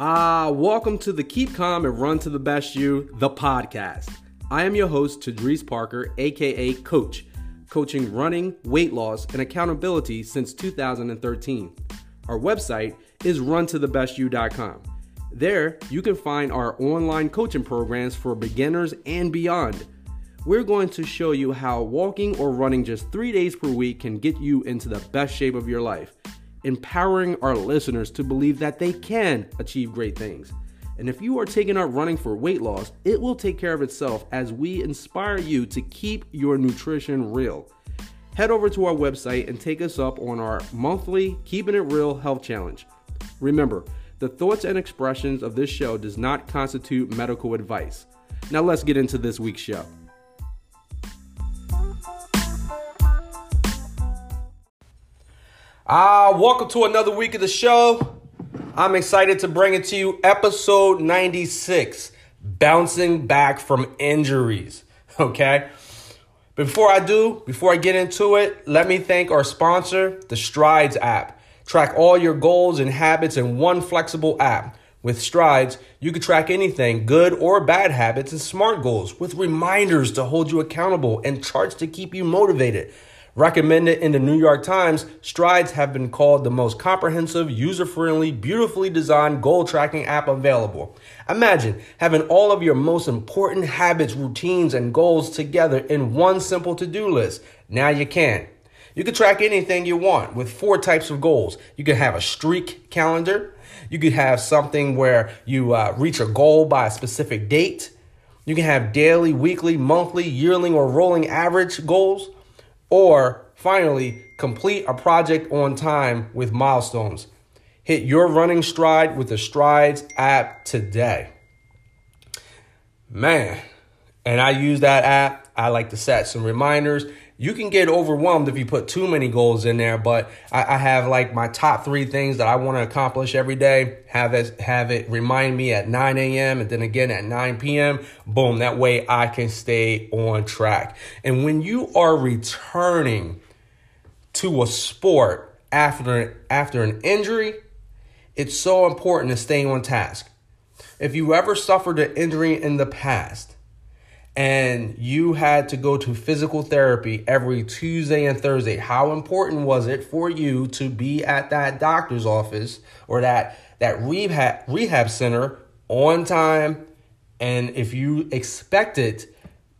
Welcome to the Keep Calm and Run to the Best You, the podcast. I am your host, Tadrice Parker, aka Coach, coaching running, weight loss, and accountability since 2013. Our website is runtothebestyou.com. There, you can find our online coaching programs for beginners and beyond. We're going to show you how walking or running just 3 days per week can get you into the best shape of your life, empowering our listeners to believe that they can achieve great things. And if you are taking up running for weight loss, it will take care of itself as we inspire you to keep your nutrition real. Head over to our website and take us up on our monthly Keeping It Real Health Challenge. Remember, the thoughts and expressions of this show does not constitute medical advice. Now let's get into this week's show. Welcome to another week of the show. I'm excited to bring it to you, episode 96, Bouncing Back from Injuries, okay? Before I get into it, let me thank our sponsor, the Strides app. Track all your goals and habits in one flexible app. With Strides, you can track anything, good or bad habits and smart goals, with reminders to hold you accountable and charts to keep you motivated. Recommended in the New York Times, Strides have been called the most comprehensive, user-friendly, beautifully designed goal tracking app available. Imagine having all of your most important habits, routines, and goals together in one simple to-do list. Now you can. You can track anything you want with 4 types of goals. You can have a streak calendar. You could have something where you reach a goal by a specific date. You can have daily, weekly, monthly, yearly, or rolling average goals. Or finally, complete a project on time with milestones. Hit your running stride with the Strides app today. Man, and I use that app. I like to set some reminders. You can get overwhelmed if you put too many goals in there, but I have like my top 3 things that I want to accomplish every day. Have it remind me at 9 a.m. and then again at 9 p.m. Boom, that way I can stay on track. And when you are returning to a sport after an injury, it's so important to stay on task. If you ever suffered an injury in the past, and you had to go to physical therapy every Tuesday and Thursday, how important was it for you to be at that doctor's office or that rehab center on time? And if you expected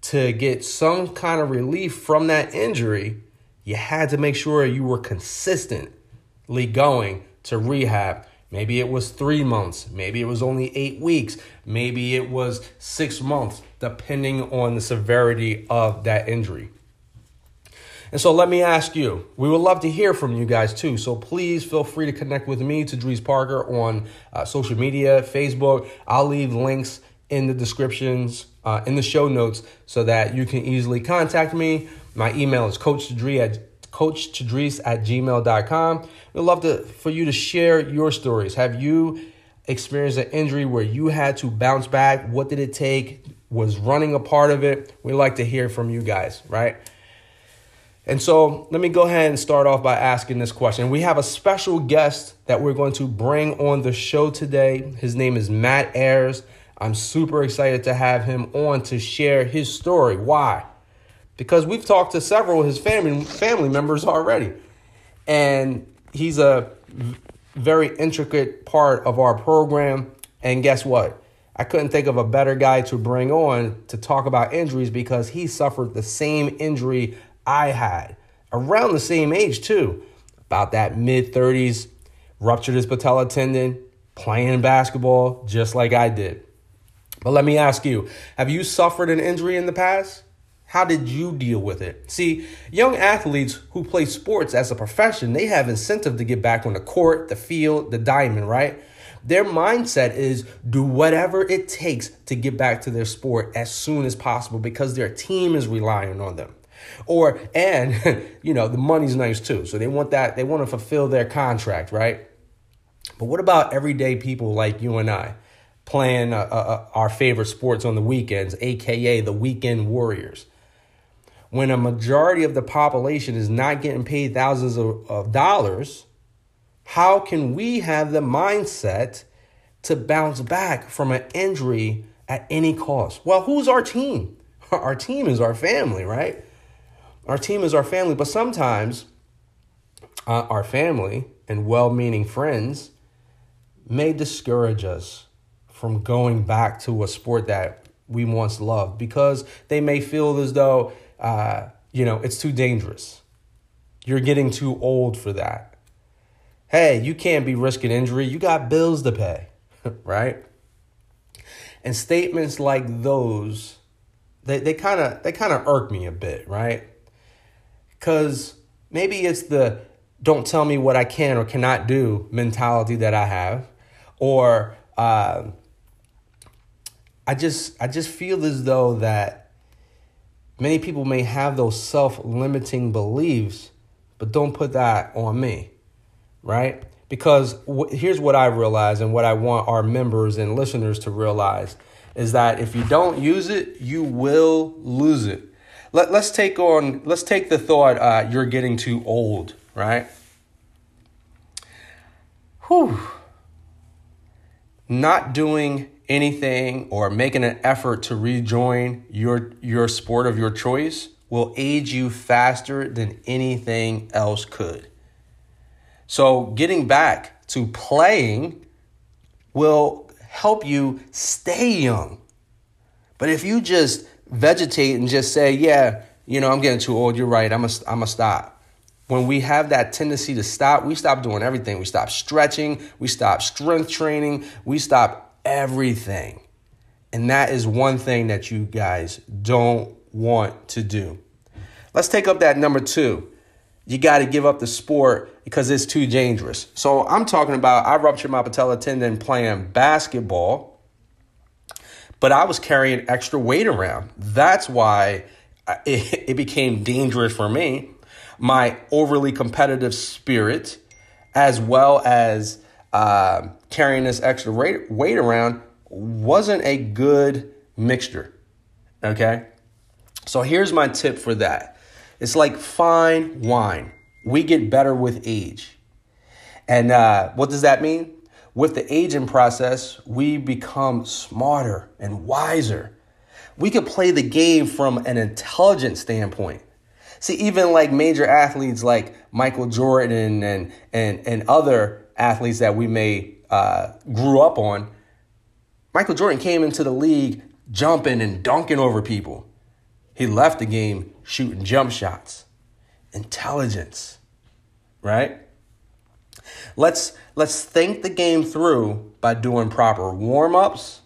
to get some kind of relief from that injury, you had to make sure you were consistently going to rehab. Maybe it was 3 months. Maybe it was only 8 weeks. Maybe it was 6 months, depending on the severity of that injury. And so let me ask you, we would love to hear from you guys too. So please feel free to connect with me, Tadrice Parker, on social media, Facebook. I'll leave links in the descriptions, in the show notes, so that you can easily contact me. My email is coachtadrice@gmail.com. We'd love for you to share your stories. Have you experienced an injury where you had to bounce back? What did it take? Was running a part of it? We like to hear from you guys, right? And so let me go ahead and start off by asking this question. We have a special guest that we're going to bring on the show today. His name is Matt Ayers. I'm super excited to have him on to share his story. Why? Because we've talked to several of his family members already. And he's a very intricate part of our program. And guess what? I couldn't think of a better guy to bring on to talk about injuries because he suffered the same injury I had. Around the same age, too. About that mid-30s, ruptured his patella tendon, playing basketball just like I did. But let me ask you, have you suffered an injury in the past? How did you deal with it? See, young athletes who play sports as a profession, they have incentive to get back on the court, the field, the diamond, right? Their mindset is do whatever it takes to get back to their sport as soon as possible because their team is relying on them. The money's nice too. So they want to fulfill their contract, right? But what about everyday people like you and I playing our favorite sports on the weekends, aka the weekend warriors? When a majority of the population is not getting paid thousands of dollars, how can we have the mindset to bounce back from an injury at any cost. Well, who's our team? Our team is our family, right? Our team is our family, but sometimes our family and well-meaning friends may discourage us from going back to a sport that we once loved because they may feel as though, it's too dangerous. You're getting too old for that. Hey, you can't be risking injury. You got bills to pay, right? And statements like those, they kind of irk me a bit, right? Because maybe it's the don't tell me what I can or cannot do mentality that I have, or I just feel as though that many people may have those self-limiting beliefs, but don't put that on me, right? Because here's what I realize, and what I want our members and listeners to realize is that if you don't use it, you will lose it. Let's take the thought you're getting too old, right? Whew. Not doing anything or making an effort to rejoin your sport of your choice will age you faster than anything else could. So getting back to playing will help you stay young. But if you just vegetate and just say, I'm getting too old, you're right, I'm a stop. When we have that tendency to stop, we stop doing everything. We stop stretching. We stop strength training. We stop everything. And that is one thing that you guys don't want to do. Let's take up that number 2. You got to give up the sport because it's too dangerous. So I'm talking about I ruptured my patella tendon playing basketball, but I was carrying extra weight around. That's why it became dangerous for me. My overly competitive spirit, as well as carrying this extra weight around, wasn't a good mixture, okay? So here's my tip for that. It's like fine wine. We get better with age. And what does that mean? With the aging process, we become smarter and wiser. We could play the game from an intelligent standpoint. See, even like major athletes like Michael Jordan and other athletes that we may grew up on, Michael Jordan came into the league jumping and dunking over people. He left the game shooting jump shots. Intelligence, right? Let's think the game through by doing proper warm-ups,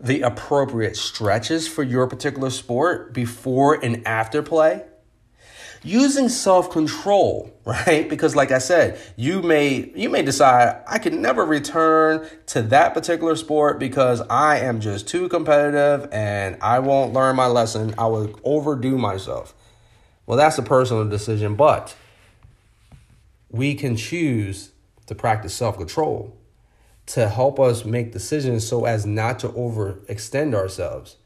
the appropriate stretches for your particular sport before and after play. Using self-control, right? Because like I said, you may decide I can never return to that particular sport because I am just too competitive and I won't learn my lesson. I will overdo myself. Well, that's a personal decision, but we can choose to practice self-control to help us make decisions so as not to overextend ourselves,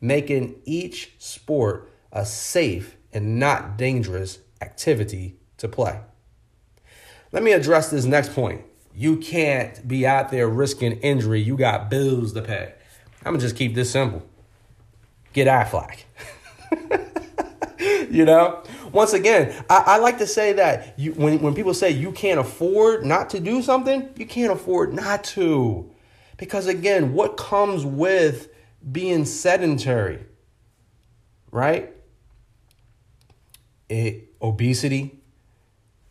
making each sport a safe and not dangerous activity to play. Let me address this next point. You can't be out there risking injury. You got bills to pay. I'm going to just keep this simple. Get Aflac. Once again, I like to say that when people say you can't afford not to do something, you can't afford not to. Because again, what comes with being sedentary, right? Obesity,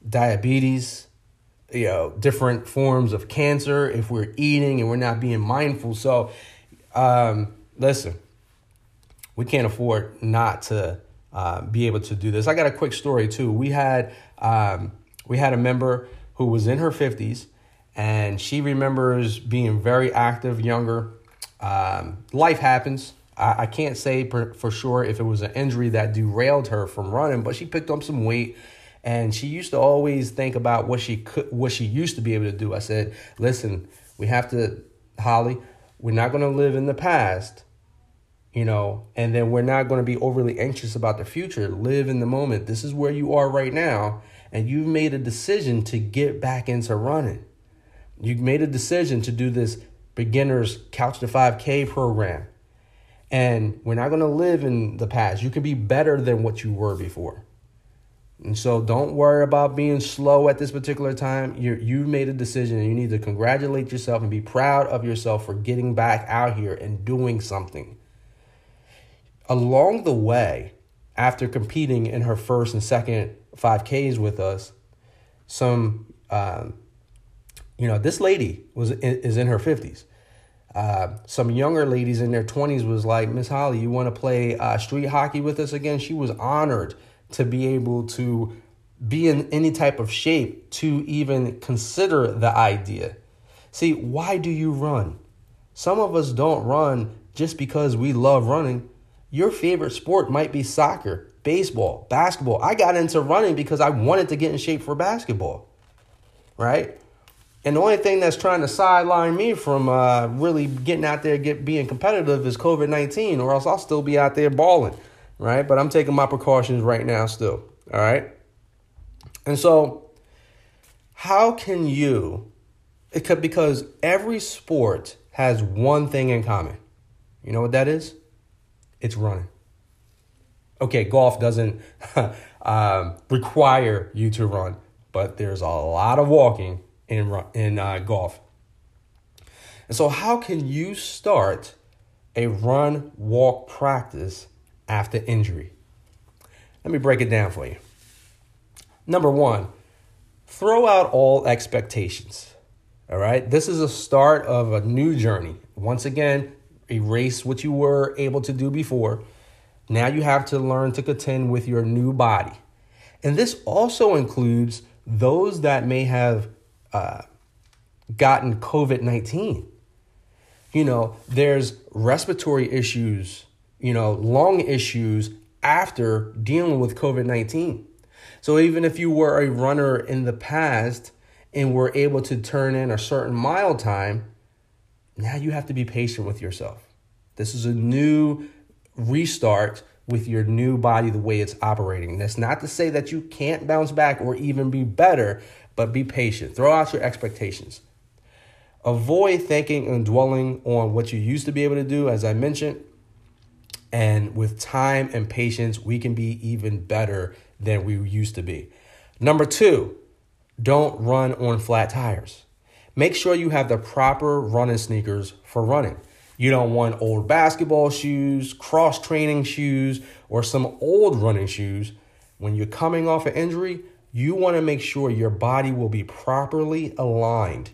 diabetes, different forms of cancer if we're eating and we're not being mindful. So, listen, we can't afford not to be able to do this. I got a quick story too. We had a member who was in her 50s, and she remembers being very active younger. Life happens. I can't say for sure if it was an injury that derailed her from running, but she picked up some weight, and she used to always think about what she used to be able to do. I said, listen, we have to, Holly, we're not going to live in the past, and then we're not going to be overly anxious about the future. Live in the moment. This is where you are right now, and you've made a decision to get back into running. You've made a decision to do this beginner's Couch to 5K program. And we're not going to live in the past. You can be better than what you were before. And so don't worry about being slow at this particular time. You made a decision, and you need to congratulate yourself and be proud of yourself for getting back out here and doing something. Along the way, after competing in her first and second 5Ks with us, this lady is in her 50s. Some younger ladies in their 20s was like, Miss Holly, you want to play street hockey with us again? She was honored to be able to be in any type of shape to even consider the idea. See, why do you run? Some of us don't run just because we love running. Your favorite sport might be soccer, baseball, basketball. I got into running because I wanted to get in shape for basketball, right? And the only thing that's trying to sideline me from really getting out there, being competitive is COVID-19, or else I'll still be out there balling. Right. But I'm taking my precautions right now still. All right. And so how can you, because every sport has one thing in common. You know what that is? It's running. OK, golf doesn't require you to run, but there's a lot of walking in golf. And so how can you start a run walk practice after injury? Let me break it down for you. Number one, throw out all expectations. All right. This is a start of a new journey. Once again, erase what you were able to do before. Now you have to learn to contend with your new body. And this also includes those that may have gotten COVID-19. You know, there's respiratory issues, lung issues after dealing with COVID-19. So even if you were a runner in the past and were able to turn in a certain mile time, now you have to be patient with yourself. This is a new restart with your new body, the way it's operating. That's not to say that you can't bounce back or even be better, but be patient. Throw out your expectations. Avoid thinking and dwelling on what you used to be able to do, as I mentioned. And with time and patience, we can be even better than we used to be. Number two, don't run on flat tires. Make sure you have the proper running sneakers for running. You don't want old basketball shoes, cross training shoes, or some old running shoes. When you're coming off an injury, you want to make sure your body will be properly aligned.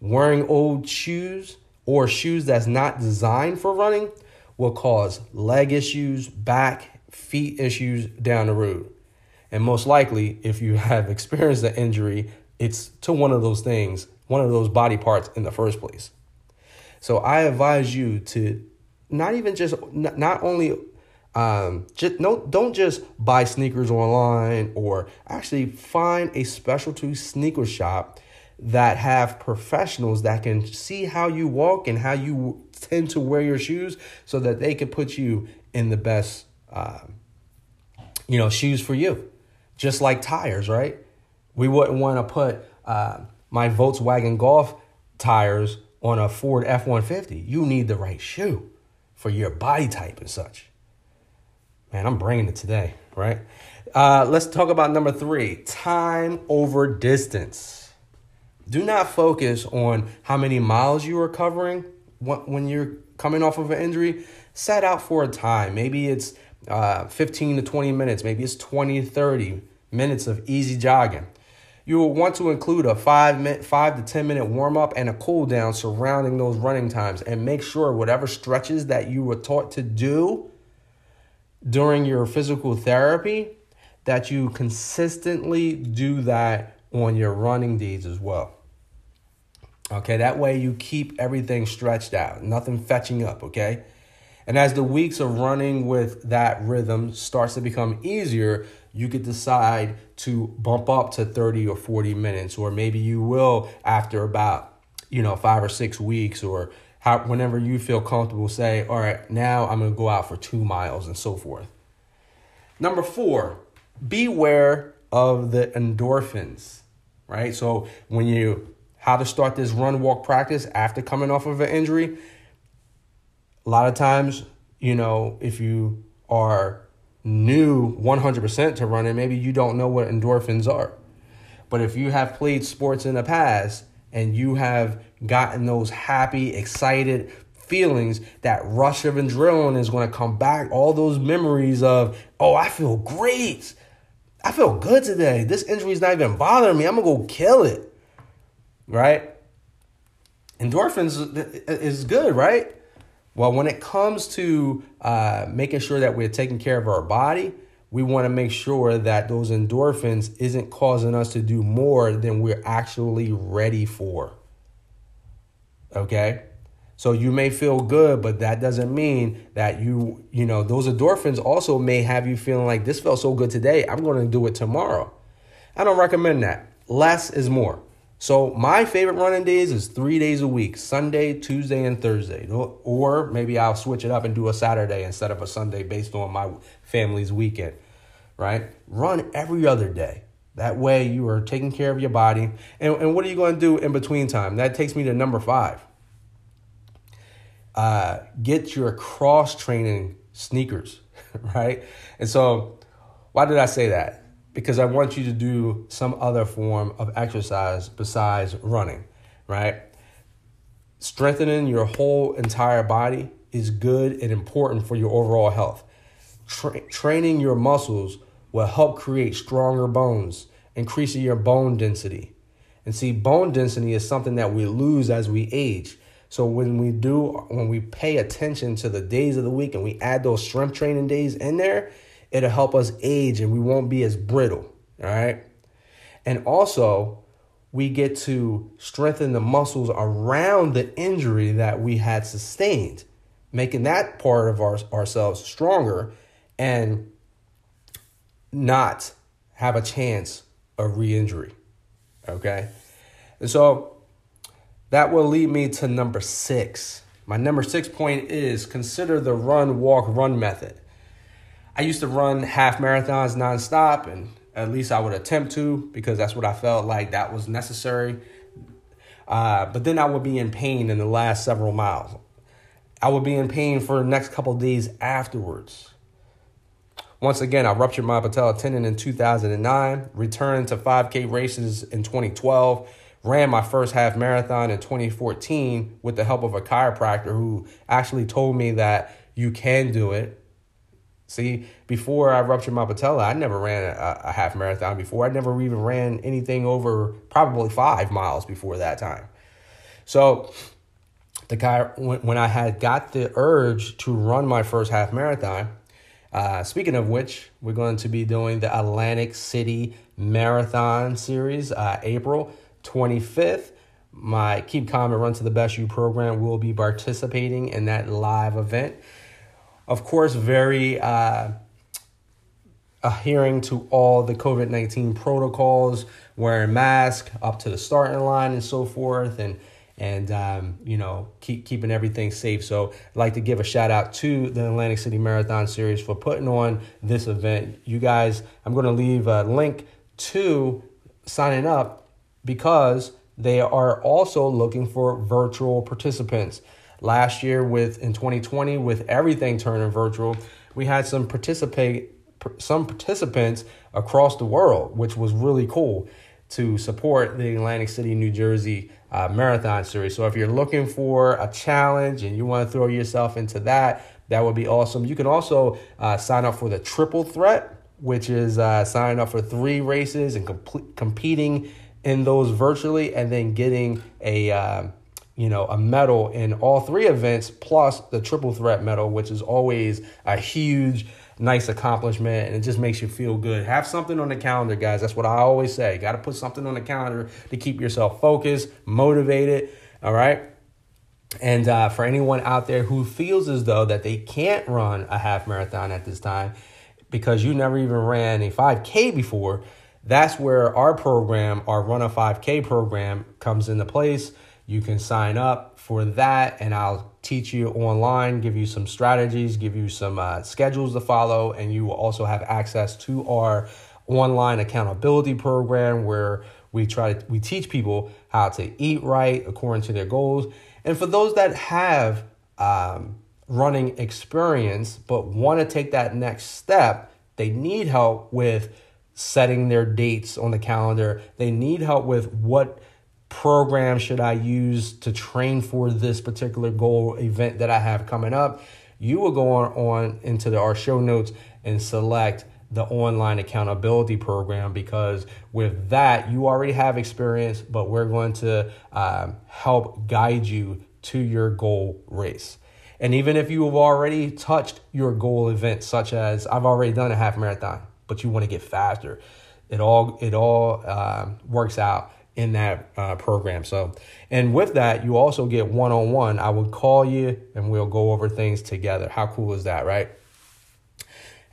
Wearing old shoes or shoes that's not designed for running will cause leg issues, back, feet issues down the road. And most likely, if you have experienced an injury, it's to one of those things, one of those body parts in the first place. So I advise you to don't just buy sneakers online, or actually find a specialty sneaker shop that have professionals that can see how you walk and how you tend to wear your shoes, so that they can put you in the best, shoes for you. Just like tires, right? We wouldn't want to put my Volkswagen Golf tires on a Ford F-150. You need the right shoe for your body type and such. Man, I'm bringing it today, right? Let's talk about number three, time over distance. Do not focus on how many miles you are covering when you're coming off of an injury. Set out for a time. Maybe it's 15 to 20 minutes. Maybe it's 20 to 30 minutes of easy jogging. You will want to include a 5 to 10 minute warm up and a cool down surrounding those running times, and make sure whatever stretches that you were taught to do during your physical therapy, that you consistently do that on your running days as well. Okay, that way you keep everything stretched out, nothing fetching up, okay? And as the weeks of running with that rhythm starts to become easier, you could decide to bump up to 30 or 40 minutes, or maybe you will after about, 5 or 6 weeks, or whenever you feel comfortable, say, all right, now I'm going to go out for 2 miles and so forth. Number four, beware of the endorphins. Right. So when you how to start this run, walk, practice after coming off of an injury. A lot of times, you know, if you are new 100% to running, maybe you don't know what endorphins are. But if you have played sports in the past and you have gotten those happy, excited feelings, that rush of adrenaline is going to come back. All those memories of, oh, I feel great. I feel good today. This injury is not even bothering me. I'm going to go kill it. Right? Endorphins is good, right? Well, when it comes to making sure that we're taking care of our body, we want to make sure that those endorphins isn't causing us to do more than we're actually ready for. Okay? So you may feel good, but that doesn't mean that you know, those endorphins also may have you feeling like this felt so good today, I'm going to do it tomorrow. I don't recommend that. Less is more. So my favorite running days is 3 days a week, Sunday, Tuesday, and Thursday. Or maybe I'll switch it up and do a Saturday instead of a Sunday based on my family's weekend, right? Run every other day. That way you are taking care of your body. And what are you going to do in between time? That takes me to number 5. Get your cross-training sneakers, right? And so why did I say that? Because I want you to do some other form of exercise besides running, right? Strengthening your whole entire body is good and important for your overall health. Training your muscles will help create stronger bones, increasing your bone density. And see, bone density is something that we lose as we age. So when we pay attention to the days of the week and we add those strength training days in there, it'll help us age and we won't be as brittle, all right? And also, we get to strengthen the muscles around the injury that we had sustained, making that part of ourselves stronger and not have a chance of re-injury, okay? And so that will lead me to number 6. My number 6 point is consider the run, walk, run method. I used to run half marathons nonstop, and at least I would attempt to because that's what I felt like that was necessary. But then I would be in pain in the last several miles. I would be in pain for the next couple of days afterwards. Once again, I ruptured my patella tendon in 2009, returned to 5K races in 2012, ran my first half marathon in 2014 with the help of a chiropractor who actually told me that you can do it. See, before I ruptured my patella, I never ran a half marathon before. I never even ran anything over probably 5 miles before that time. So the guy, when I had got the urge to run my first half marathon, speaking of which, we're going to be doing the Atlantic City Marathon Series, April 25th. My Keep Calm and Run to the Best You program will be participating in that live event. Of course, very adhering to all the COVID-19 protocols, wearing masks up to the starting line and so forth, and you know, keeping everything safe. So I'd like to give a shout out to the Atlantic City Marathon Series for putting on this event. You guys, I'm going to leave a link to signing up because they are also looking for virtual participants. Last year in 2020, with everything turning virtual, we had some participants across the world, which was really cool to support the Atlantic City, New Jersey Marathon Series. So if you're looking for a challenge and you want to throw yourself into that, that would be awesome. You can also sign up for the Triple Threat, which is signing up for 3 races and competing in those virtually and then getting a medal in all 3 events, plus the Triple Threat medal, which is always a huge, nice accomplishment, and it just makes you feel good. Have something on the calendar, guys. That's what I always say. Got to put something on the calendar to keep yourself focused, motivated, all right? And for anyone out there who feels as though that they can't run a half marathon at this time because you never even ran a 5K before, that's where our program, our Run a 5K program, comes into place. You can sign up for that, and I'll teach you online, give you some strategies, give you some schedules to follow, and you will also have access to our online accountability program where We teach people how to eat right according to their goals. And for those that have running experience but want to take that next step, they need help with setting their dates on the calendar. They need help with what program should I use to train for this particular goal event that I have coming up. You will go on into our show notes and select the online accountability program, because with that, you already have experience, but we're going to help guide you to your goal race. And even if you have already touched your goal event, such as I've already done a half marathon, but you want to get faster, it all works out in that program. So, and with that, you also get one-on-one. I will call you and we'll go over things together. How cool is that, right?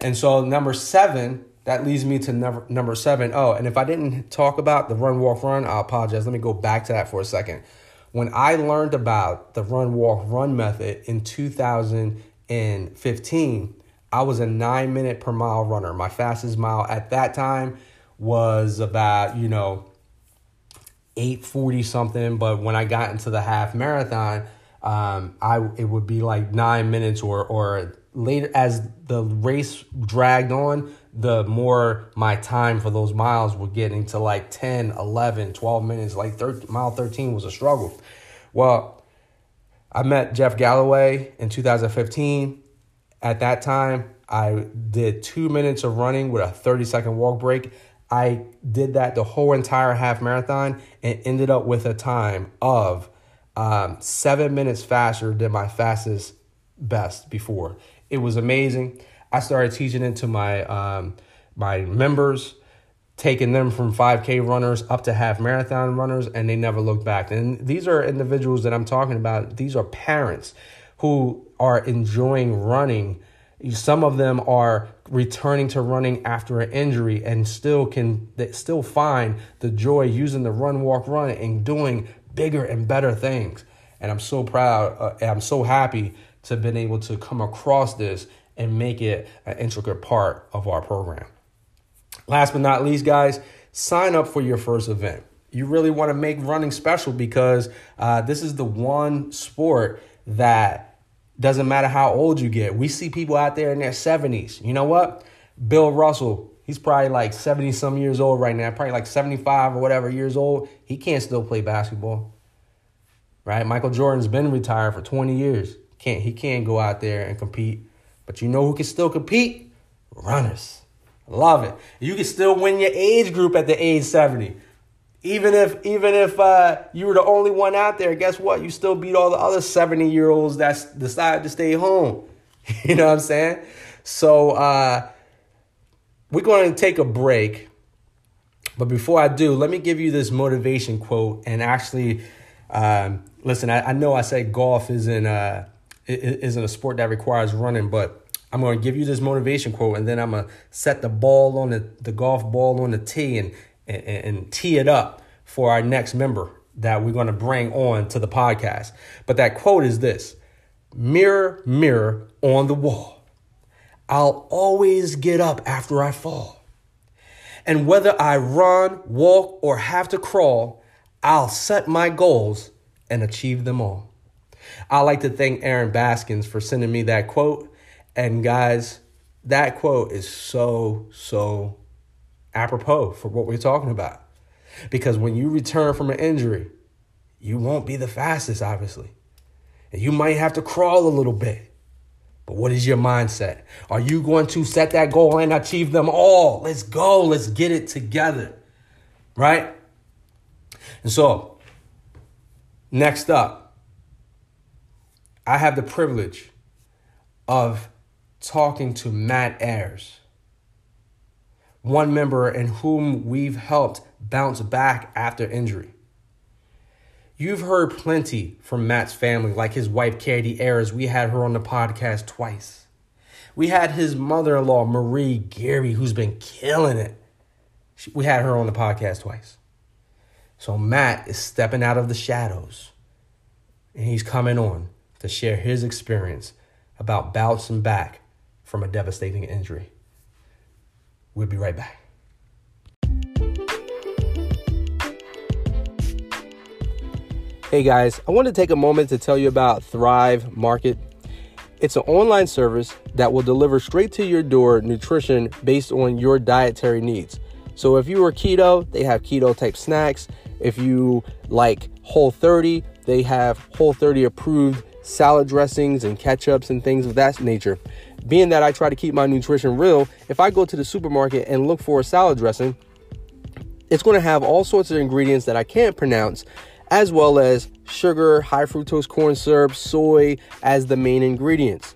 And so that leads me to number seven. Oh, and if I didn't talk about the run, walk, run, I apologize. Let me go back to that for a second. When I learned about the run, walk, run method in 2015, I was a 9-minute per mile runner. My fastest mile at that time was about, 8:40 something. But when I got into the half marathon, it would be like 9 minutes or later. As the race dragged on, the more my time for those miles were getting to like 10, 11, 12 minutes, like mile 13 was a struggle. Well, I met Jeff Galloway in 2015. At that time, I did 2 minutes of running with a 30-second walk break. I did that the whole entire half marathon and ended up with a time of 7 minutes faster than my fastest best before. It was amazing. I started teaching it to my members, taking them from 5K runners up to half marathon runners, and they never looked back. And these are individuals that I'm talking about. These are parents who are enjoying running. Some of them are returning to running after an injury and still find the joy using the run, walk, run and doing bigger and better things. And I'm so proud. I'm so happy to have been able to come across this and make it an intricate part of our program. Last but not least, guys, sign up for your first event. You really want to make running special, because this is the one sport that doesn't matter how old you get. We see people out there in their 70s. You know what? Bill Russell, he's probably like 70 some years old right now, probably like 75 or whatever years old. He can't still play basketball, right? Michael Jordan's been retired for 20 years. He can't go out there and compete. But you know who can still compete? Runners. Love it. You can still win your age group at the age 70. Even if you were the only one out there, guess what? You still beat all the other 70-year-olds that decided to stay home. You know what I'm saying? So we're going to take a break. But before I do, let me give you this motivation quote. And actually, listen, I know I said golf isn't a sport that requires running, but I'm going to give you this motivation quote, and then I'm going to set the ball on the golf ball on the tee and tee it up for our next member that we're going to bring on to the podcast. But that quote is this: mirror, mirror on the wall. I'll always get up after I fall. And whether I run, walk, or have to crawl, I'll set my goals and achieve them all. I like to thank Aaron Baskins for sending me that quote. And guys, that quote is so apropos for what we're talking about. Because when you return from an injury, you won't be the fastest, obviously. And you might have to crawl a little bit. But what is your mindset? Are you going to set that goal and achieve them all? Let's go. Let's get it together. Right? And so, next up, I have the privilege of talking to Matt Ayers, one member in whom we've helped bounce back after injury. You've heard plenty from Matt's family, like his wife, Katie Ayers. We had her on the podcast twice. We had his mother-in-law, Marie Geary, who's been killing it. We had her on the podcast twice. So Matt is stepping out of the shadows, and he's coming on to share his experience about bouncing back from a devastating injury. We'll be right back. Hey guys, I want to take a moment to tell you about Thrive Market. It's an online service that will deliver straight to your door nutrition based on your dietary needs. So if you are keto, they have keto type snacks. If you like Whole30, they have Whole30 approved salad dressings and ketchups and things of that nature. Being that I try to keep my nutrition real, if I go to the supermarket and look for a salad dressing, it's going to have all sorts of ingredients that I can't pronounce, as well as sugar, high fructose corn syrup, soy as the main ingredients.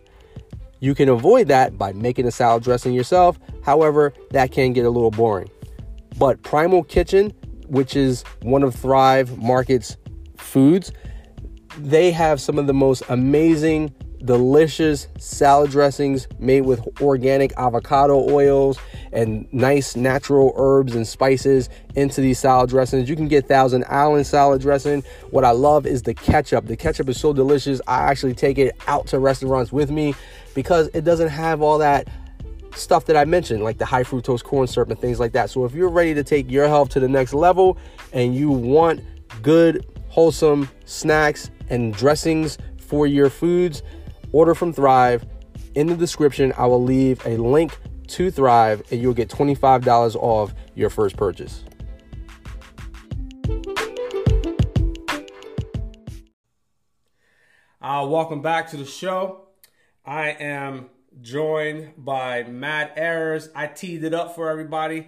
You can avoid that by making a salad dressing yourself. However, that can get a little boring. But Primal Kitchen, which is one of Thrive Market's foods, they have some of the most amazing, delicious salad dressings made with organic avocado oils and nice natural herbs and spices into these salad dressings. You can get Thousand Island salad dressing. What I love is the ketchup. The ketchup is so delicious. I actually take it out to restaurants with me because it doesn't have all that stuff that I mentioned, like the high fructose corn syrup and things like that. So if you're ready to take your health to the next level and you want good, wholesome snacks and dressings for your foods, order from Thrive. In the description, I will leave a link to Thrive and you'll get $25 off your first purchase. Welcome back to the show. I am joined by Matt Ayers. I teed it up for everybody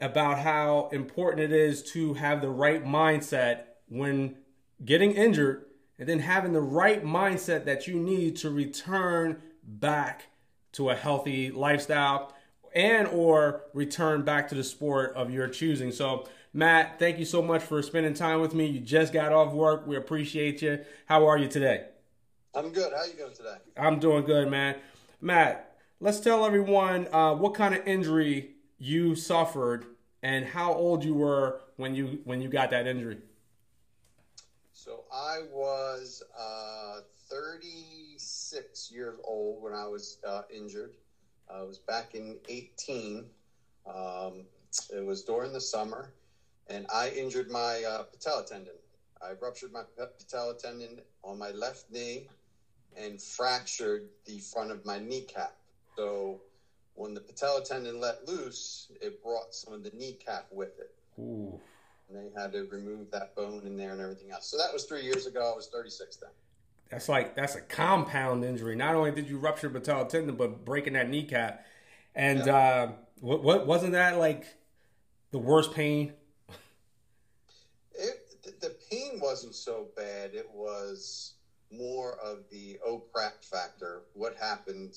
about how important it is to have the right mindset when getting injured, and then having the right mindset that you need to return back to a healthy lifestyle and or return back to the sport of your choosing. So Matt, thank you so much for spending time with me. You just got off work. We appreciate you. How are you today? I'm good. How are you doing today? I'm doing good, man. Matt, let's tell everyone what kind of injury you suffered and how old you were when you got that injury. So I was 36 years old when I was injured. I was back in 18. It was during the summer, and I injured my patella tendon. I ruptured my patella tendon on my left knee and fractured the front of my kneecap. So when the patella tendon let loose, it brought some of the kneecap with it. Ooh. And they had to remove that bone in there and everything else. So that was 3 years ago. I was 36 then. That's a compound injury. Not only did you rupture patella tendon, but breaking that kneecap. And yeah. What wasn't that like the worst pain? The pain wasn't so bad. It was more of the crap factor. What happened?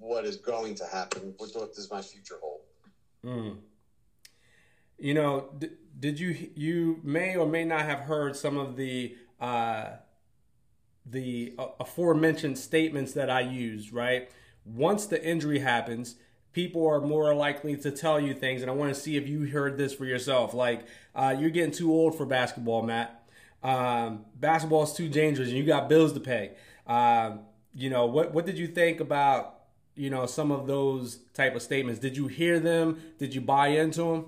What is going to happen? What does my future hold? Mm. You know, did you may or may not have heard some of the aforementioned statements that I used, right? Once the injury happens, people are more likely to tell you things, and I want to see if you heard this for yourself. Like, you're getting too old for basketball, Matt. Basketball is too dangerous, and you got bills to pay. You know, what did you think about, you know, some of those type of statements? Did you hear them? Did you buy into them?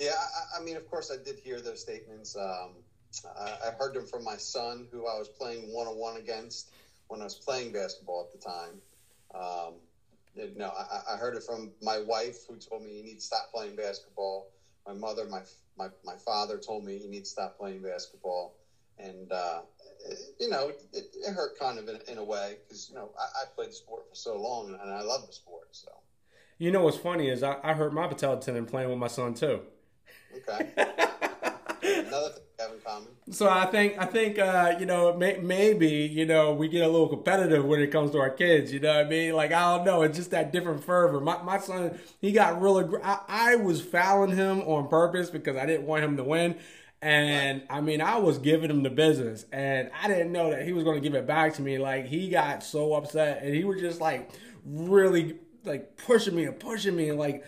Yeah, I mean, of course, I did hear those statements. I heard them from my son, who I was playing one-on-one against when I was playing basketball at the time. No, I heard it from my wife, who told me you need to stop playing basketball. My mother, my father told me you need to stop playing basketball. And, you know, it hurt kind of in a way because, you know, I played the sport for so long and I love the sport. So, you know, what's funny is I hurt my patella tendon playing with my son, too. Okay. Another thing we have in common. So I think you know, maybe, you know, we get a little competitive when it comes to our kids, you know what I mean? Like, I don't know. It's just that different fervor. My son, he got real I was fouling him on purpose because I didn't want him to win. And, right. I mean, I was giving him the business. And I didn't know that he was going to give it back to me. Like, he got so upset. And he was just, like, really like pushing me and pushing me, and like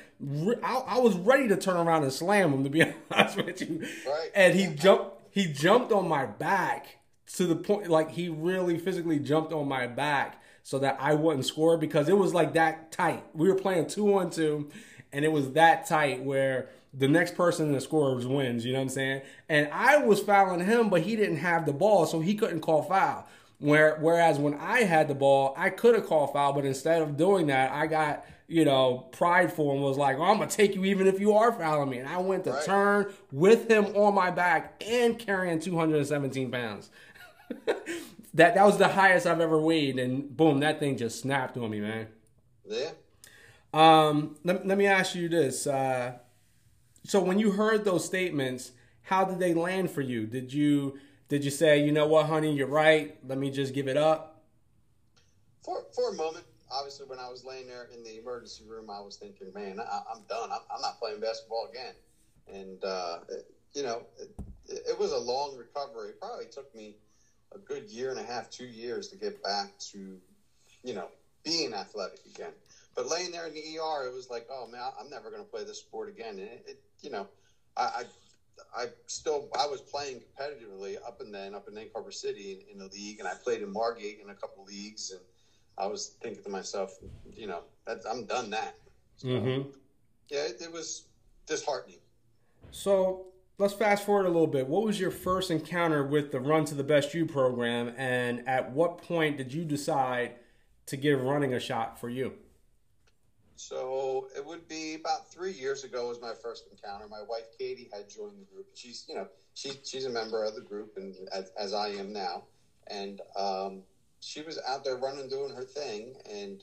I was ready to turn around and slam him, to be honest with you. Right. And he jumped on my back to the point, like he really physically jumped on my back so that I wouldn't score because it was like that tight. We were playing 2-on-2, and it was that tight where the next person that scores wins, you know what I'm saying? And I was fouling him, but he didn't have the ball, so he couldn't call foul. Whereas when I had the ball, I could have called foul, but instead of doing that, I got, you know, prideful and was like, oh, I'm going to take you even if you are fouling me. And I went to turn with him on my back and carrying 217 pounds. That was the highest I've ever weighed, and boom, that thing just snapped on me, man. Yeah. Let me ask you this. So when you heard those statements, how did they land for you? Did you say, you know what, honey, you're right. Let me just give it up? For a moment, obviously, when I was laying there in the emergency room, I was thinking, man, I'm done. I'm not playing basketball again. And, it was a long recovery. It probably took me a good year and a half, 2 years to get back to, being athletic again. But laying there in the ER, it was like, oh, man, I'm never going to play this sport again. And, I was playing competitively up in Ann Arbor City in the league, and I played in Margate in a couple of leagues. And I was thinking to myself, I'm done that. So, yeah, it was disheartening. So let's fast forward a little bit. What was your first encounter with the Run to the Best You program, and at what point did you decide to give running a shot for you? So it would be about 3 years ago was my first encounter. My wife, Katie, had joined the group. She's, she's a member of the group, and as I am now. And she was out there running, doing her thing. And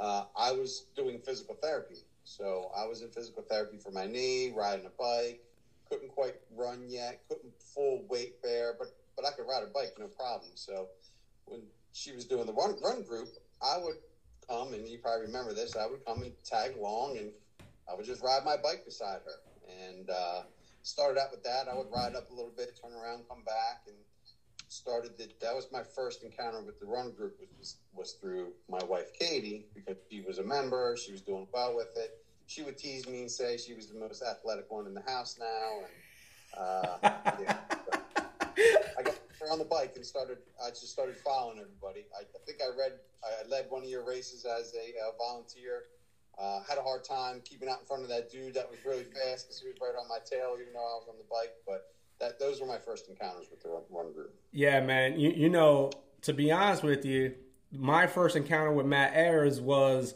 I was doing physical therapy. So I was in physical therapy for my knee, riding a bike. Couldn't quite run yet. Couldn't full weight bear, but I could ride a bike, no problem. So when she was doing the run group, I would come, and you probably remember this, I would come and tag along, and I would just ride my bike beside her. And started out with that. I would ride up a little bit, turn around, come back, and that was my first encounter with the run group, which was through my wife, Katie, because she was a member. She was doing well with it. She would tease me and say she was the most athletic one in the house now. And yeah, I got her on the bike and I just started following everybody. I think I led one of your races as a volunteer. Had a hard time keeping out in front of that dude that was really fast because he was right on my tail, even though I was on the bike. But those were my first encounters with the run group. Yeah, man. To be honest with you, my first encounter with Matt Ayers was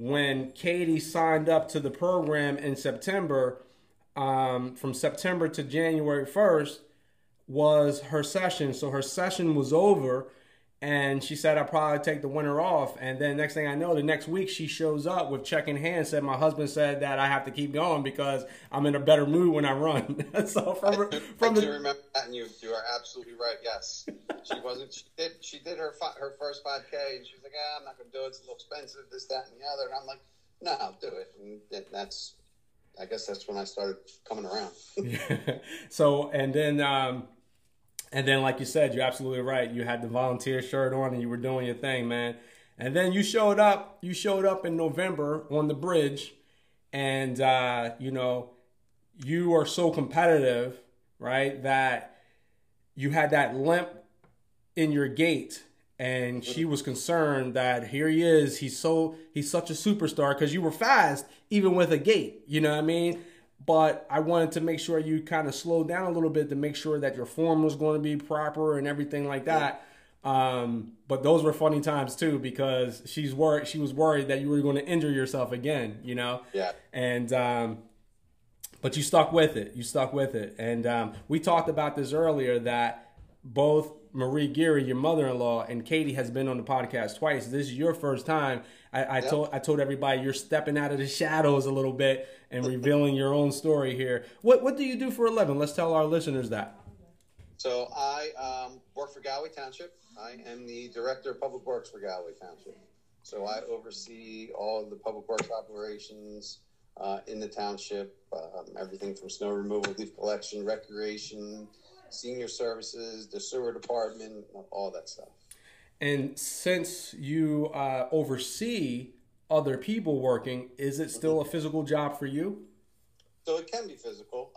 when Katie signed up to the program in September. From September to January 1st was her session. So her session was over, and she said, I'll probably take the winter off. And then next thing I know, the next week she shows up with check in hand, said, my husband said that I have to keep going because I'm in a better mood when I run. So I remember that, and you are absolutely right. Yes. She did her first 5K, and she was like, I'm not going to do it. It's a little expensive, this, that, and the other. And I'm like, no, I'll do it. And I guess that's when I started coming around. Yeah. So, and then, like you said, you're absolutely right. You had the volunteer shirt on, and you were doing your thing, man. And then you showed up. You showed up in November on the bridge, and you are so competitive, right? That you had that limp in your gait, and she was concerned that here he is. He's such a superstar because you were fast, even with a gait. You know what I mean? But I wanted to make sure you kind of slowed down a little bit to make sure that your form was going to be proper and everything like that. But those were funny times too, because she was worried that you were going to injure yourself again, Yeah. And, but you stuck with it. And we talked about this earlier, that both Marie Geary, your mother-in-law, and Katie has been on the podcast twice. This is your first time. I told everybody you're stepping out of the shadows a little bit and revealing your own story here. What do you do for a living? Let's tell our listeners that. So I work for Galloway Township. I am the director of public works for Galloway Township. So I oversee all of the public works operations in the township, everything from snow removal, leaf collection, recreation, senior services, the sewer department, all that stuff. And since you oversee other people working, is it still a physical job for you? So it can be physical.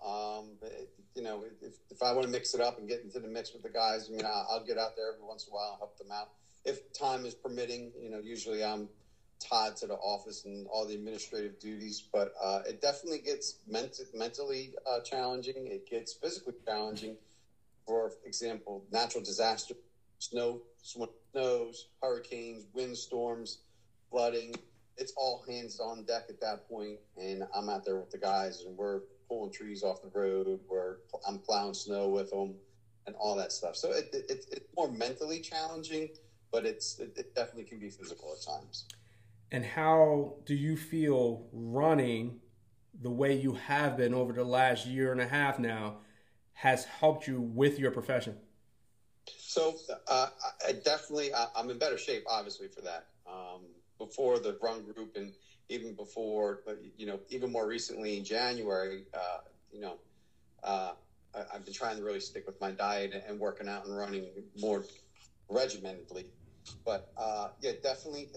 If I want to mix it up and get into the mix with the guys, I'll get out there every once in a while and help them out. If time is permitting, usually I'm Todd to the office and all the administrative duties, but it definitely gets mentally challenging. It gets physically challenging. For example, natural disaster, snows, hurricanes, windstorms, flooding. It's all hands on deck at that point, and I'm out there with the guys, and we're pulling trees off the road. I'm plowing snow with them, and all that stuff. So it's more mentally challenging, but it definitely can be physical at times. And how do you feel running the way you have been over the last year and a half now has helped you with your profession? So I'm in better shape, obviously, for that. Before the run group, and even before, but even more recently in January, I've been trying to really stick with my diet and working out and running more regimentedly. But yeah, definitely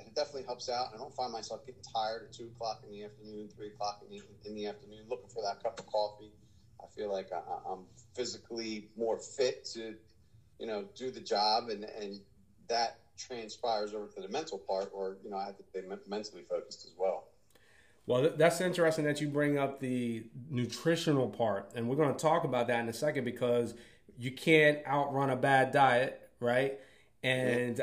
helps out. I don't find myself getting tired at 2 o'clock in the afternoon, 3 o'clock in the afternoon, looking for that cup of coffee. I feel like I'm physically more fit to, do the job, and that transpires over to the mental part, or I have to be mentally focused as well. Well, that's interesting that you bring up the nutritional part, and we're going to talk about that in a second, because you can't outrun a bad diet, right? And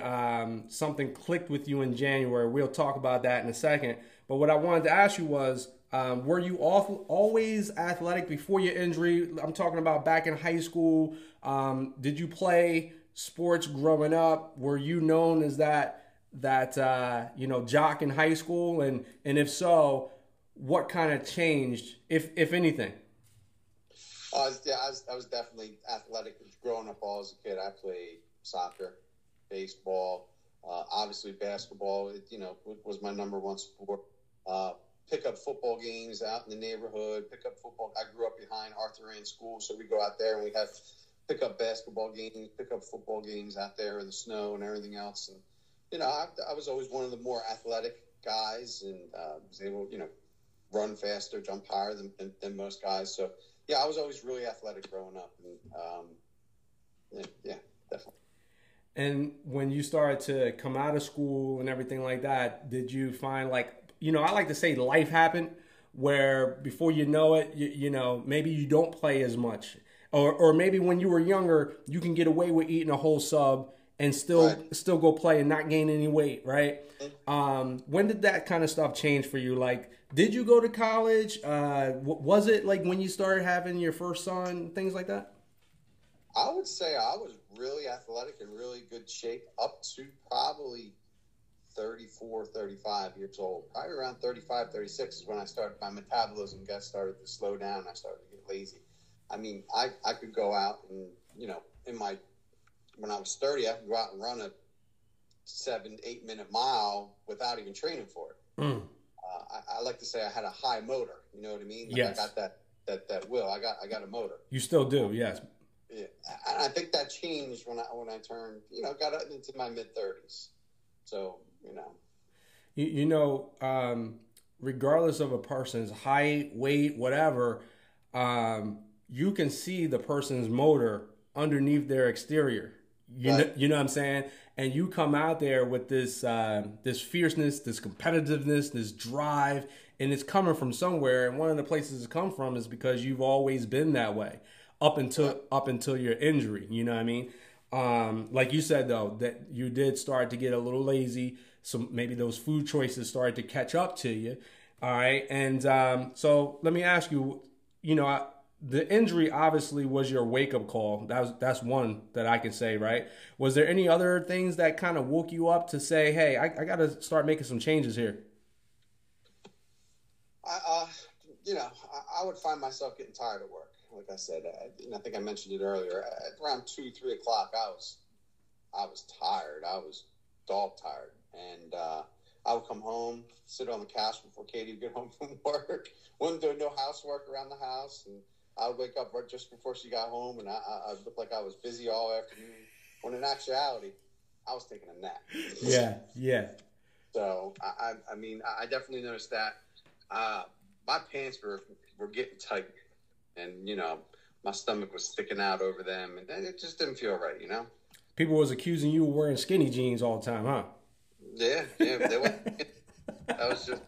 something clicked with you in January. We'll talk about that in a second. But what I wanted to ask you was, were you always athletic before your injury? I'm talking about back in high school. Did you play sports growing up? Were you known as that jock in high school? And if so, what kind of changed, if anything? I was definitely athletic growing up. All as a kid, I played soccer, baseball, obviously basketball, was my number one sport. Pick up football games out in the neighborhood, pick up football. I grew up behind Arthur Rand School, so we go out there and we have pick up basketball games, pick up football games out there in the snow and everything else. And, I was always one of the more athletic guys, and was able, run faster, jump higher than most guys. So, yeah, I was always really athletic growing up. And, yeah, definitely. And when you started to come out of school and everything like that, did you find I like to say life happened, where before you know it, maybe you don't play as much, or maybe when you were younger, you can get away with eating a whole sub and still go play and not gain any weight. Right. When did that kind of stuff change for you? Like, did you go to college? Was it like when you started having your first son, things like that? I would say I was really athletic and really good shape up to probably 34, 35 years old. Probably around 35, 36 is when I started. My metabolism started to slow down. I started to get lazy. I mean, I could go out and, when I was 30, I could go out and run a 7-8 minute mile without even training for it. Mm. I like to say I had a high motor. You know what I mean? Yes. I got that will. I got a motor. You still do, yes. Yeah, and I think that changed when I turned, got into my mid-30s. So, regardless of a person's height, weight, whatever, you can see the person's motor underneath their exterior. You know what I'm saying? And you come out there with this this fierceness, this competitiveness, this drive, and it's coming from somewhere. And one of the places it's come from is because you've always been that way. Up until your injury, you know what I mean? Like you said, though, that you did start to get a little lazy. So maybe those food choices started to catch up to you. All right. And so let me ask you, the injury obviously was your wake up call. That's one that I can say, right? Was there any other things that kind of woke you up to say, hey, I got to start making some changes here? I would find myself getting tired of work. Like I said, I think I mentioned it earlier, at around 2-3 o'clock, I was tired. I was dog tired. And I would come home, sit on the couch before Katie would get home from work. Wouldn't do no housework around the house. And I would wake up right just before she got home, and I looked like I was busy all afternoon, when in actuality, I was taking a nap. Yeah, yeah. So, I definitely noticed that. My pants were getting tight. And, my stomach was sticking out over them, and it just didn't feel right, People was accusing you of wearing skinny jeans all the time, huh? Yeah, they were. That was just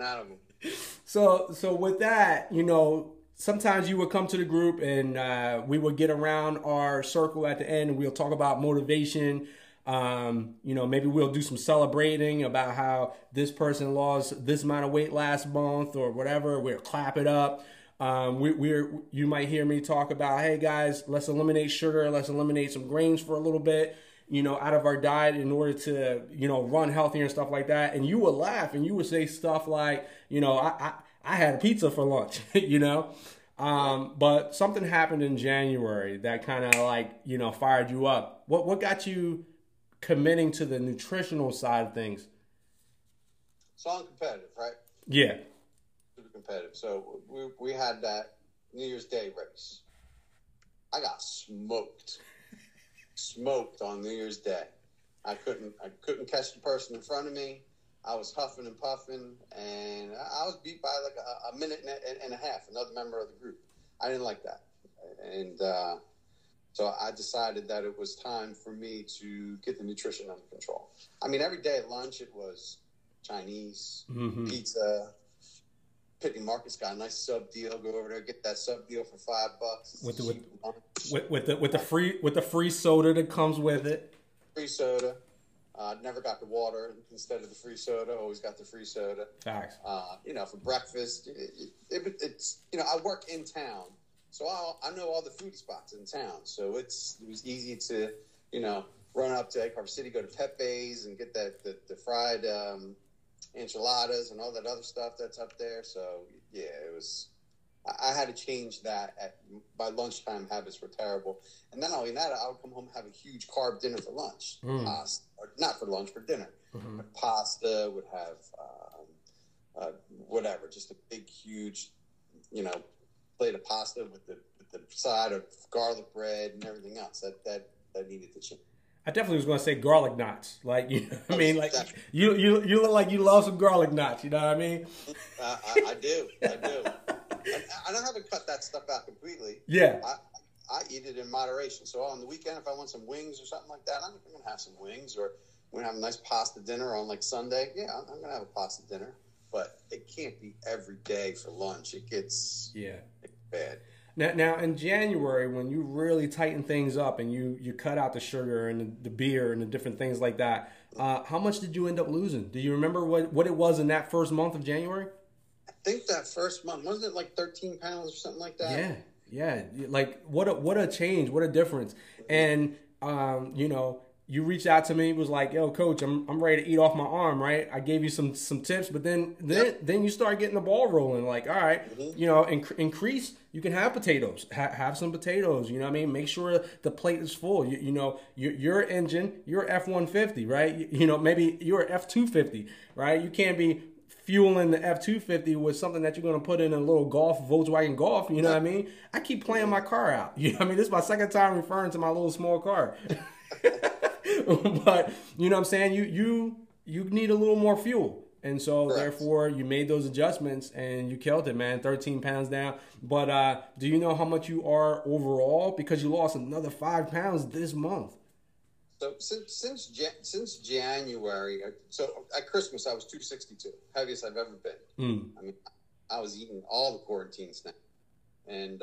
out of me. So with that, you know, sometimes you would come to the group and we would get around our circle at the end and we'll talk about motivation. You know, maybe we'll do some celebrating about how this person lost this amount of weight last month or whatever. We'll clap it up. You might hear me talk about, hey guys, let's eliminate sugar. Let's eliminate some grains for a little bit, you know, out of our diet in order to, you know, run healthier and stuff like that. And you would laugh and you would say stuff like, you know, I had a pizza for lunch, you know, but something happened in January that kind of like, you know, fired you up. What got you committing to the nutritional side of things? So I'm competitive, right? Yeah. Super competitive. So we had that New Year's Day race. I got smoked, on New Year's Day. I couldn't catch the person in front of me. I was huffing and puffing, and I was beat by like a minute and a half, another member of the group. I didn't like that. And so I decided that it was time for me to get the nutrition under control. I mean, every day at lunch, it was Chinese, pizza. Pitney Market's got a nice sub deal. Go over there, get that sub deal for $5. With the free soda that comes with it. Free soda. Never got the water instead of the free soda. Always got the free soda. Facts. You know, for breakfast, it's you know, I work in town, so I know all the foodie spots in town. So it was easy to, you know, run up to Egg Harbor City, go to Pepe's, and get that the fried enchiladas and all that other stuff that's up there. So yeah, it was. I had to change that. My lunchtime habits were terrible, and then not only that, I would come home and have a huge carb dinner for lunch. Not for lunch, for dinner. Pasta would have whatever, just a big, huge, you know, plate of pasta with the side of garlic bread and everything else. That needed to change. I definitely was going to say garlic knots. Like, you know what I mean? Like, you look like you love some garlic knots, you know what I mean? I do. And I haven't cut that stuff out completely. Yeah. I eat it in moderation. So on the weekend, if I want some wings or something like that, I'm going to have some wings. Or we're going to have a nice pasta dinner on like Sunday. Yeah, I'm going to have a pasta dinner. But it can't be every day for lunch. It gets bad. Now in January, when you really tighten things up and you cut out the sugar and the beer and the different things like that, how much did you end up losing? Do you remember what it was in that first month of January? I think that first month, wasn't it like 13 pounds or something like that? Yeah. Yeah, like what a change, what a difference. And you know, you reached out to me, was like, "Yo, coach, I'm ready to eat off my arm, right?" I gave you some tips, but then you start getting the ball rolling. Like, all right, you know, increase. You can have potatoes, have some potatoes. You know what I mean? Make sure the plate is full. You know, your engine, your F-150, right? You know, maybe your F-250, right? You can't be fueling the F-250 with something that you're going to put in a little Volkswagen Golf, you know what I mean? I keep playing my car out. You know what I mean? This is my second time referring to my little small car. But, you know what I'm saying? You need a little more fuel. And so, correct, therefore, you made those adjustments and you killed it, man. 13 pounds down. But do you know how much you are overall? Because you lost another 5 pounds this month. So since January, so at Christmas I was 262, heaviest I've ever been. I mean, I was eating all the quarantine snacks, and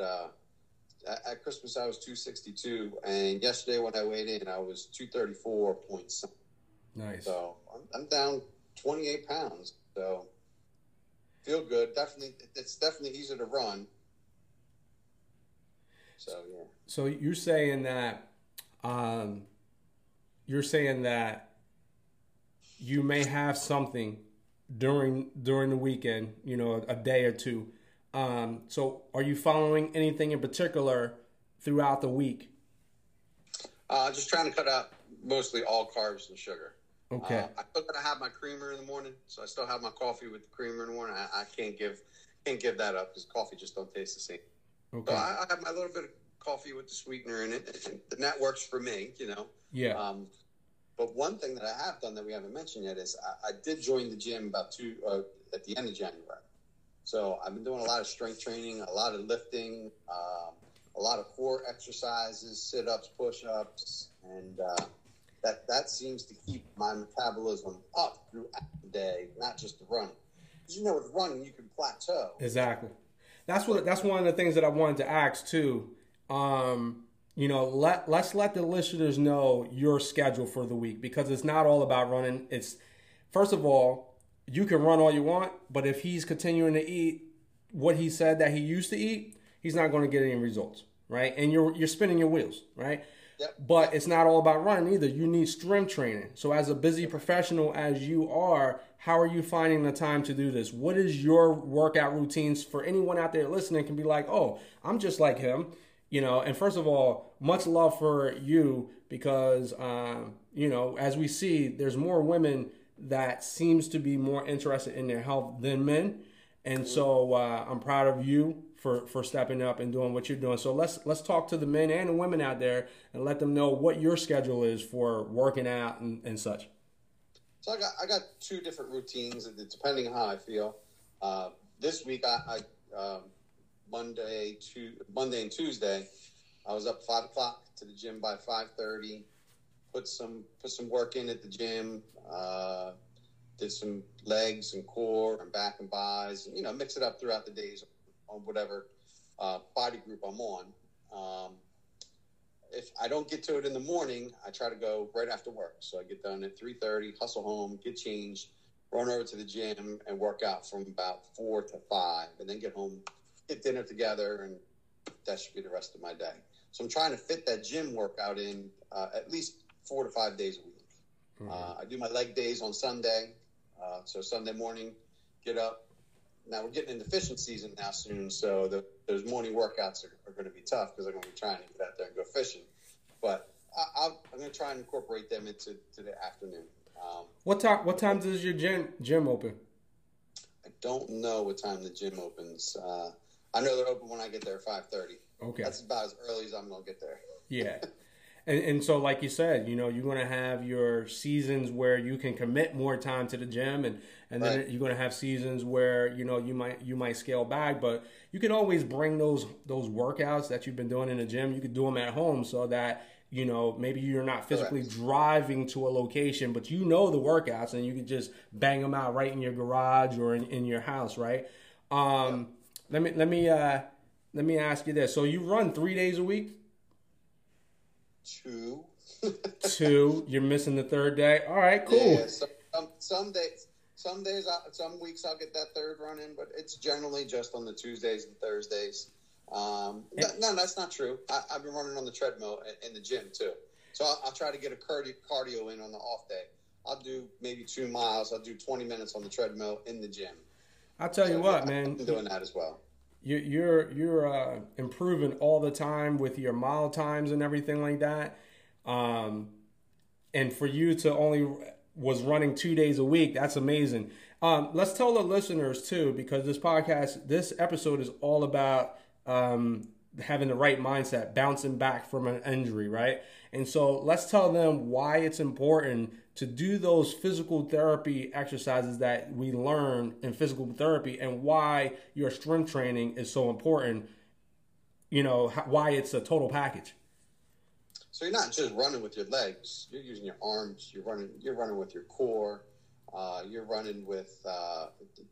at Christmas I was 262, and yesterday when I weighed in, I was 234.7. Nice. So I'm down 28 pounds. So feel good. Definitely, it's definitely easier to run. So yeah. So you're saying that. You're saying that you may have something during the weekend, you know, a day or two. So are you following anything in particular throughout the week? Just trying to cut out mostly all carbs and sugar. Okay. I still gotta have my creamer in the morning, so I still have my coffee with the creamer in the morning. I can't give that up because coffee just don't taste the same. Okay. So I have my little bit of coffee with the sweetener in it, and that works for me, you know. Yeah. But one thing that I have done that we haven't mentioned yet is I did join the gym about at the end of January. So I've been doing a lot of strength training, a lot of lifting, a lot of core exercises, sit-ups, push-ups, and that seems to keep my metabolism up throughout the day, not just the running. Because you know, with running, you can plateau. Exactly. That's one of the things that I wanted to ask too. You know, let's let the listeners know your schedule for the week, because it's not all about running. It's, first of all, you can run all you want, but if he's continuing to eat what he said that he used to eat, he's not going to get any results, right? And you're spinning your wheels, right? Yep. But it's not all about running either. You need strength training. So as a busy professional as you are, how are you finding the time to do this? What is your workout routines for anyone out there listening can be like, oh, I'm just like him, you know? And first of all, much love for you, because, you know, as we see, there's more women that seems to be more interested in their health than men. And so I'm proud of you for stepping up and doing what you're doing. So let's talk to the men and the women out there and let them know what your schedule is for working out and such. So I got two different routines depending on how I feel. This week, Monday and Tuesday, I was up 5 o'clock to the gym by 5:30. Put some work in at the gym. Did some legs and core and back and buys, and, you know, mix it up throughout the days on whatever body group I'm on. If I don't get to it in the morning, I try to go right after work. So I get done at 3:30, hustle home, get changed, run over to the gym and work out from about 4 to 5, and then get home, get dinner together, and that should be the rest of my day. So I'm trying to fit that gym workout in at least 4 to 5 days a week. Mm-hmm. I do my leg days on Sunday. So Sunday morning, get up. Now we're getting into fishing season now soon, so those morning workouts are going to be tough because I'm going to be trying to get out there and go fishing. But I'm going to try and incorporate them into the afternoon. What time does your gym open? I don't know what time the gym opens. I know they're open when I get there at 5:30. Okay. That's about as early as I'm going to get there. Yeah. And so, like you said, you know, you're going to have your seasons where you can commit more time to the gym, and then right. You're going to have seasons where, you know, you might scale back, but you can always bring those workouts that you've been doing in the gym. You could do them at home so that, you know, maybe you're not physically driving to a location, but you know the workouts and you can just bang them out right in your garage or in your house, right? Yeah. Let me ask you this. So you run 3 days a week? Two. You're missing the third day. All right, cool. Yeah, some weeks I'll get that third run in, but it's generally just on the Tuesdays and Thursdays. No, that's not true. I've been running on the treadmill in the gym too. So I'll try to get a cardio in on the off day. I'll do maybe 2 miles. I'll do 20 minutes on the treadmill in the gym. I'll tell you what, man. I've been doing that as well. You're improving all the time with your mile times and everything like that. And for you to only was running 2 days a week, that's amazing. Let's tell the listeners too, because this episode is all about having the right mindset, bouncing back from an injury, right? And so let's tell them why it's important to do those physical therapy exercises that we learn in physical therapy, and why your strength training is so important, you know, why it's a total package. So you're not just running with your legs, you're using your arms, you're running with your core, you're running with,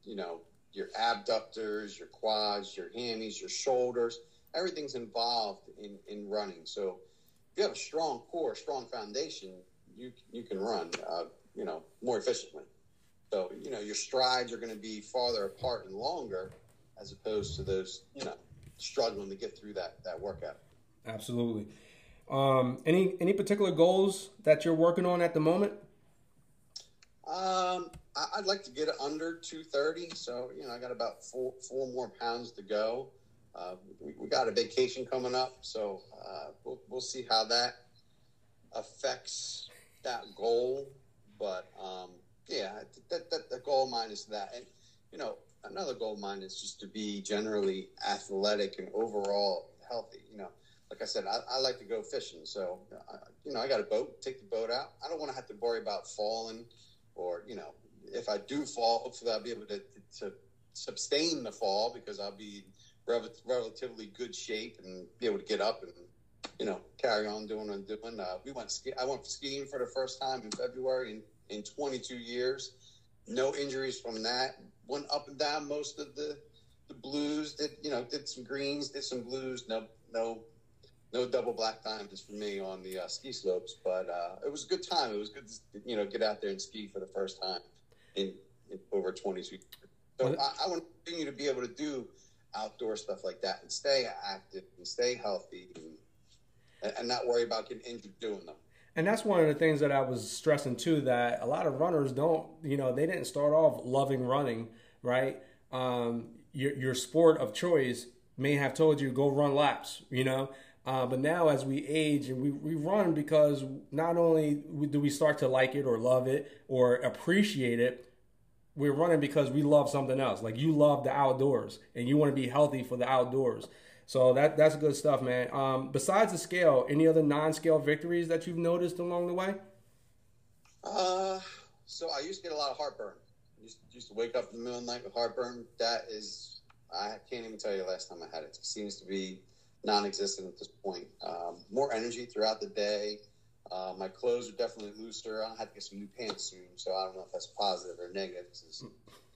you know, your abductors, your quads, your hammies, your shoulders, everything's involved in running. So if you have a strong core, strong foundation, you can run, you know, more efficiently. So, you know, your strides are going to be farther apart and longer as opposed to those, you know, struggling to get through that workout. Absolutely. Any particular goals that you're working on at the moment? I'd like to get under 230. So, you know, I got about four more pounds to go. We got a vacation coming up, so we'll see how that affects that goal. But yeah, the goal of mine is that. And, you know, another goal of mine is just to be generally athletic and overall healthy. You know, like I said, I like to go fishing. So, you know, I got a boat, take the boat out. I don't want to have to worry about falling, or, you know, if I do fall, hopefully I'll be able to sustain the fall, because I'll be relatively good shape and be able to get up and you know, carry on doing what I'm doing. I went skiing for the first time in February in 22 years. No injuries from that. Went up and down most of the blues. Did some greens, did some blues. No double black diamonds for me on the ski slopes. But it was a good time. It was good to, get out there and ski for the first time in over 22 years. So I want to continue to be able to do outdoor stuff like that and stay active and stay healthy and not worry about getting injured doing them. And that's one of the things that I was stressing too, that a lot of runners don't, they didn't start off loving running, right? Your sport of choice may have told you go run laps, but now as we age and we run because not only do we start to like it or love it or appreciate it, we're running because we love something else. Like you love the outdoors and you want to be healthy for the outdoors. So that's good stuff, man. Besides the scale, any other non-scale victories that you've noticed along the way? So I used to get a lot of heartburn. Used to wake up in the middle of the night with heartburn. I can't even tell you the last time I had it. It seems to be non-existent at this point. More energy throughout the day. My clothes are definitely looser. I'll have to get some new pants soon, so I don't know if that's positive or negative.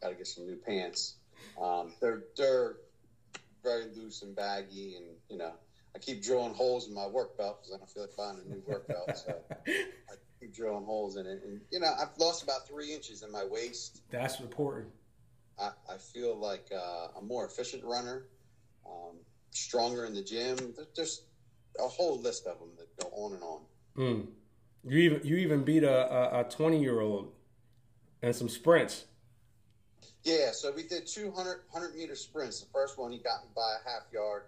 Got to get some new pants. They're very loose and baggy, and I keep drilling holes in my work belt because I don't feel like buying a new work belt. So I keep drilling holes in it, and I've lost about 3 inches in my waist. That's important. I feel like a more efficient runner, stronger in the gym. There's a whole list of them that go on and on. Mm. You even beat a 20-year-old and some sprints. Yeah, so we did 100-meter sprints. The first one, he got me by a half yard.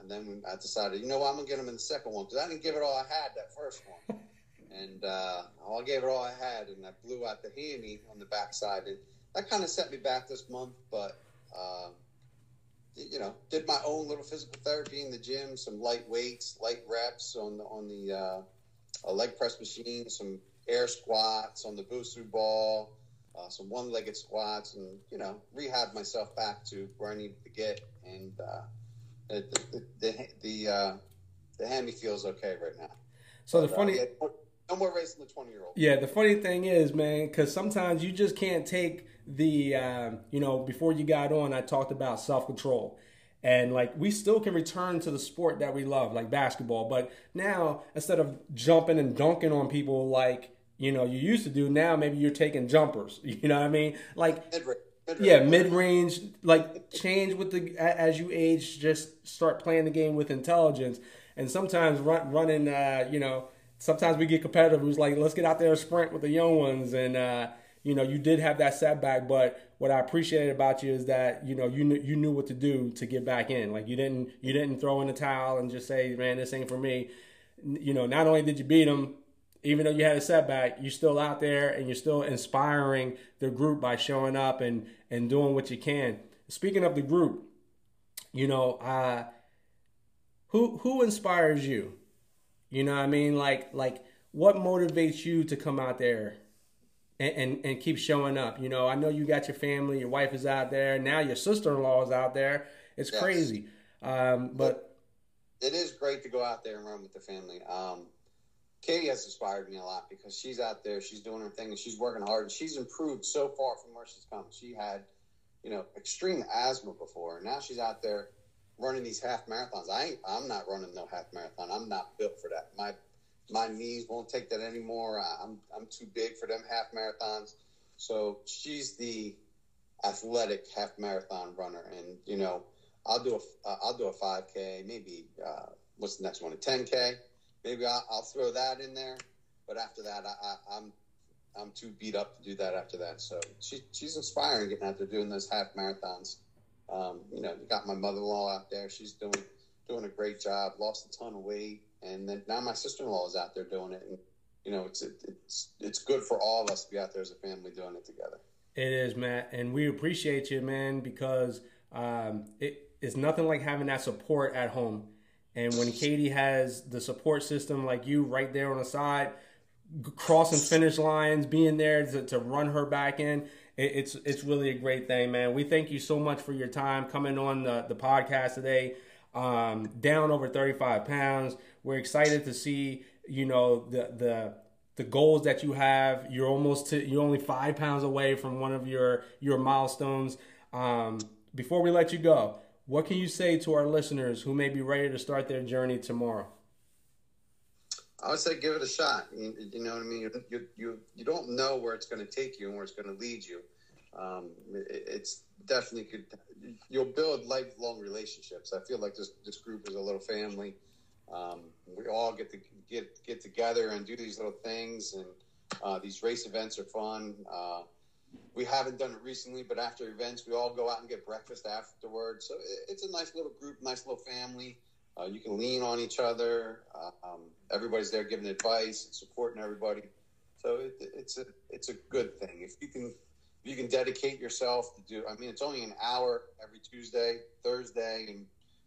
And then I decided, I'm going to get him in the second one because I didn't give it all I had that first one. And I gave it all I had, and I blew out the hammy on the backside. And that kind of set me back this month, but, did my own little physical therapy in the gym, some light weights, light reps on the leg press machine, some air squats on the Busu ball. Some one-legged squats and, rehab myself back to where I needed to get. And the hammy feels okay right now. So but, no more racing the 20-year-old. Yeah, the funny thing is, man, because sometimes you just can't take the, before you got on, I talked about self-control. And, we still can return to the sport that we love, like basketball. But now, instead of jumping and dunking on people you used to do, now maybe you're taking jumpers, you know what I mean? Mid-range. Yeah, mid-range, change with as you age, just start playing the game with intelligence. And sometimes running, sometimes we get competitive. It was like, let's get out there and sprint with the young ones. And, you did have that setback, but what I appreciated about you is that, you knew what to do to get back in. Like you didn't throw in the towel and just say, man, this ain't for me. Not only did you beat them, even though you had a setback, you're still out there and you're still inspiring the group by showing up and doing what you can. Speaking of the group, who inspires you? You know what I mean? Like what motivates you to come out there and keep showing up? I know you got your family, your wife is out there. Now your sister-in-law is out there. It's crazy. But it is great to go out there and run with the family. Katie has inspired me a lot because she's out there, she's doing her thing, and she's working hard, and she's improved so far from where she's come. She had, extreme asthma before, and now she's out there running these half marathons. I'm not running no half marathon. I'm not built for that. My knees won't take that anymore. I'm too big for them half marathons. So she's the athletic half marathon runner, and I'll do a 5K, maybe what's the next one, a 10K. Maybe I'll throw that in there, but after that, I'm too beat up to do that after that. So she's inspiring getting out there doing those half marathons. You got my mother-in-law out there; she's doing a great job. Lost a ton of weight, and then now my sister-in-law is out there doing it. And it's good for all of us to be out there as a family doing it together. It is, Matt, and we appreciate you, man, because it's nothing like having that support at home. And when Katie has the support system like you right there on the side, crossing finish lines, being there to run her back in, it's really a great thing, man. We thank you so much for your time coming on the podcast today. down over 35 pounds. We're excited to see, you know, the goals that you have. You're you're only 5 pounds away from one of your milestones. Before we let you go, what can you say to our listeners who may be ready to start their journey tomorrow? I would say give it a shot. You know what I mean? You don't know where it's going to take you and where it's going to lead you. It's definitely good. You'll build lifelong relationships. I feel like this group is a little family. We all get to get together and do these little things, and these race events are fun. We haven't done it recently, but after events, we all go out and get breakfast afterwards. So it's a nice little group, nice little family. You can lean on each other. Everybody's there giving advice and supporting everybody. So it's a good thing. If you can dedicate yourself to do, I mean, it's only an hour every Tuesday, Thursday, and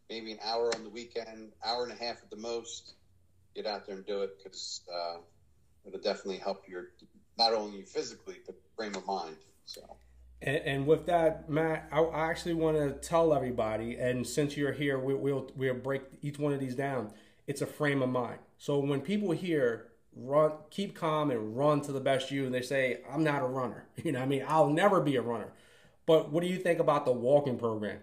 maybe an hour on the weekend, hour and a half at the most. Get out there and do it, because it'll definitely help not only physically, but frame of mind. So. And with that, Matt, I actually want to tell everybody, and since you're here, we'll break each one of these down. It's a frame of mind. So when people hear run, keep calm and run to the best you, and they say, I'm not a runner. You know what I mean? I'll never be a runner. But what do you think about the walking program?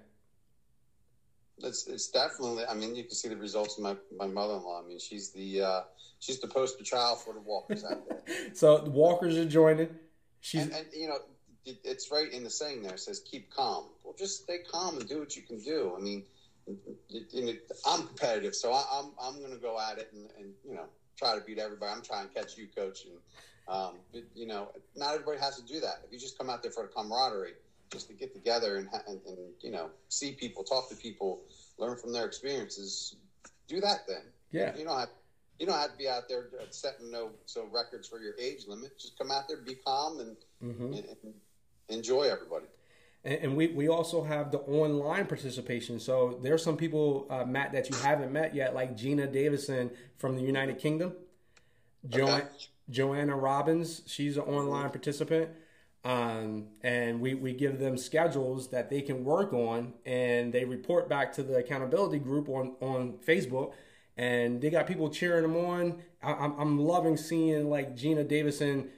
It's definitely, I mean, you can see the results of my mother-in-law. I mean, she's the poster child for the walkers out there. So the walkers are joining. And you know, it's right in the saying there. It says, keep calm. Well, just stay calm and do what you can do. I mean, I'm competitive, so I'm going to go at it and, you know, try to beat everybody. I'm trying to catch you, coach. And, you know, not everybody has to do that. If you just come out there for the camaraderie, just to get together and you know, see people, talk to people, learn from their experiences, do that then. Yeah. You don't have to be out there setting no records for your age limit. Just come out there, be calm, and, mm-hmm. and enjoy everybody. And we also have the online participation. So there's some people, Matt, that you haven't met yet, like Gina Davison from the United Kingdom. Okay. Joanna Robbins, she's an online participant. And we give them schedules that they can work on, and they report back to the accountability group on Facebook, and they got people cheering them on. I'm loving seeing like Gina Davison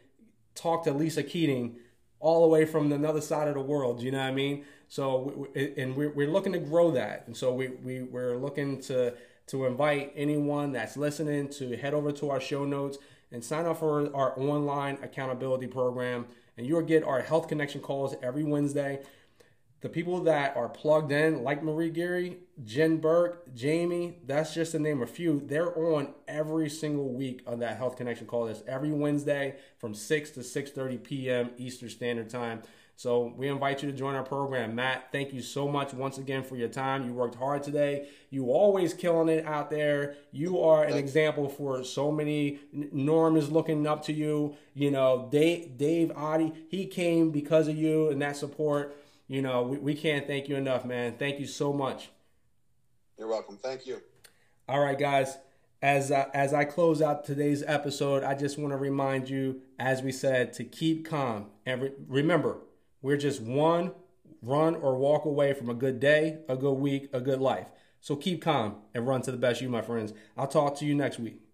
talk to Lisa Keating all the way from the other side of the world. You know what I mean? So, we're looking to grow that. And so we're looking to invite anyone that's listening to head over to our show notes and sign up for our online accountability program. And you'll get our Health Connection calls every Wednesday. The people that are plugged in, like Marie Geary, Jen Burke, Jamie, that's just to name a few. They're on every single week on that Health Connection call. That's every Wednesday from 6 to 6:30 p.m. Eastern Standard Time. So we invite you to join our program. Matt, thank you so much once again for your time. You worked hard today. You always killing it out there. You are an example for so many. Norm is looking up to you. You know, Dave Addy, he came because of you and that support. You know, we can't thank you enough, man. Thank you so much. You're welcome. Thank you. All right, guys. As I close out today's episode, I just want to remind you, as we said, to keep calm. And remember, we're just one run or walk away from a good day, a good week, a good life. So keep calm and run to the best you, my friends. I'll talk to you next week.